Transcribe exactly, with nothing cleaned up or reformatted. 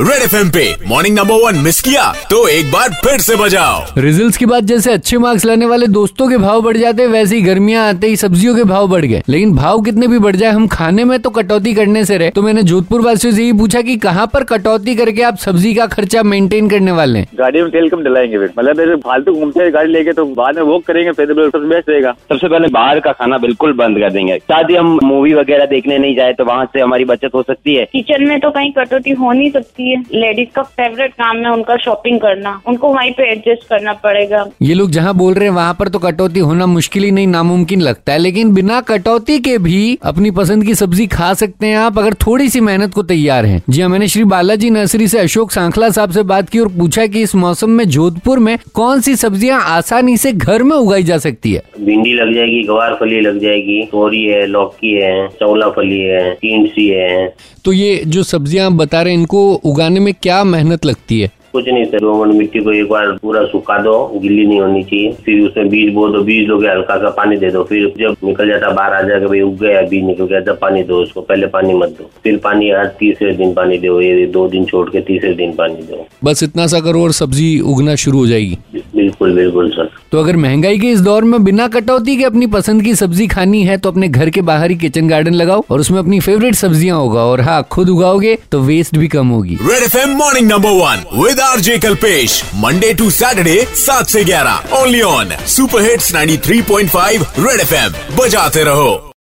Red F M पे morning number one miss किया तो एक बार फिर से बजाओ। रिजल्ट्स के बाद जैसे अच्छे मार्क्स लाने वाले दोस्तों के भाव बढ़ जाते, वैसे ही गर्मियां आते ही सब्जियों के भाव बढ़ गए। लेकिन भाव कितने भी बढ़ जाए, हम खाने में तो कटौती करने से रहे। तो मैंने जोधपुर वासियों से ही पूछा कि कहाँ पर कटौती करके आप सब्जी का खर्चा मेंटेन करने वाले हैं। गाड़ी में तेल कम डलाएंगे, मतलब फालतू घूमते गाड़ी लेके तो बाद में वॉक करेंगे, बेस्ट रहेगा। सबसे पहले बाहर का खाना बिल्कुल बंद कर देंगे। साथ ही हम मूवी वगैरह देखने नहीं जाए तो वहाँ से हमारी बचत हो सकती है। किचन में तो कहीं कटौती हो नहीं सकती। लेडीज का फेवरेट काम है उनका शॉपिंग करना, उनको वहीं पे एडजस्ट करना पड़ेगा। ये लोग जहाँ बोल रहे हैं वहाँ पर तो कटौती होना मुश्किल ही नहीं नामुमकिन लगता है। लेकिन बिना कटौती के भी अपनी पसंद की सब्जी खा सकते हैं आप, अगर थोड़ी सी मेहनत को तैयार हैं। जी हाँ, मैंने श्री बालाजी नर्सरी से अशोक सांखला साहब से बात की और पूछा कि इस मौसम में जोधपुर में कौन सी सब्जियाँ आसानी से घर में उगाई जा सकती है। भिंडी लग जाएगी, गवार फली लग जाएगी, तोरी है, लौकी है, चौला फली है, टिंडसी है। तो ये जो सब्जियाँ आप बता रहे हैं, इनको उगाने में क्या मेहनत लगती है? कुछ नहीं सर, दोमट मिट्टी को एक बार पूरा सुखा दो, गिल्ली नहीं होनी चाहिए। फिर उसमें बीज बो दो, बीज लोगे हल्का सा पानी दे दो। फिर जब निकल जाता बाहर आ जाएगा, भाई उग गया बीज निकल गया, जब पानी दो उसको, पहले पानी मत दो। फिर पानी हर तीसरे दिन पानी दो, ये दो दिन छोड़ के तीसरे दिन पानी दो। बस इतना सा करो और सब्जी उगना शुरू हो जाएगी। बिल्कुल बिल्कुल सर। तो अगर महंगाई के इस दौर में बिना कटौती के अपनी पसंद की सब्जी खानी है तो अपने घर के बाहर ही किचन गार्डन लगाओ और उसमें अपनी फेवरेट सब्जियां उगाओ। और हाँ, खुद उगाओगे तो वेस्ट भी कम होगी। Red F M morning number one with RJ Kalpesh, Monday to Saturday सात से ग्यारह, only on Super Hits ninety three point five Red F M. बजाते रहो।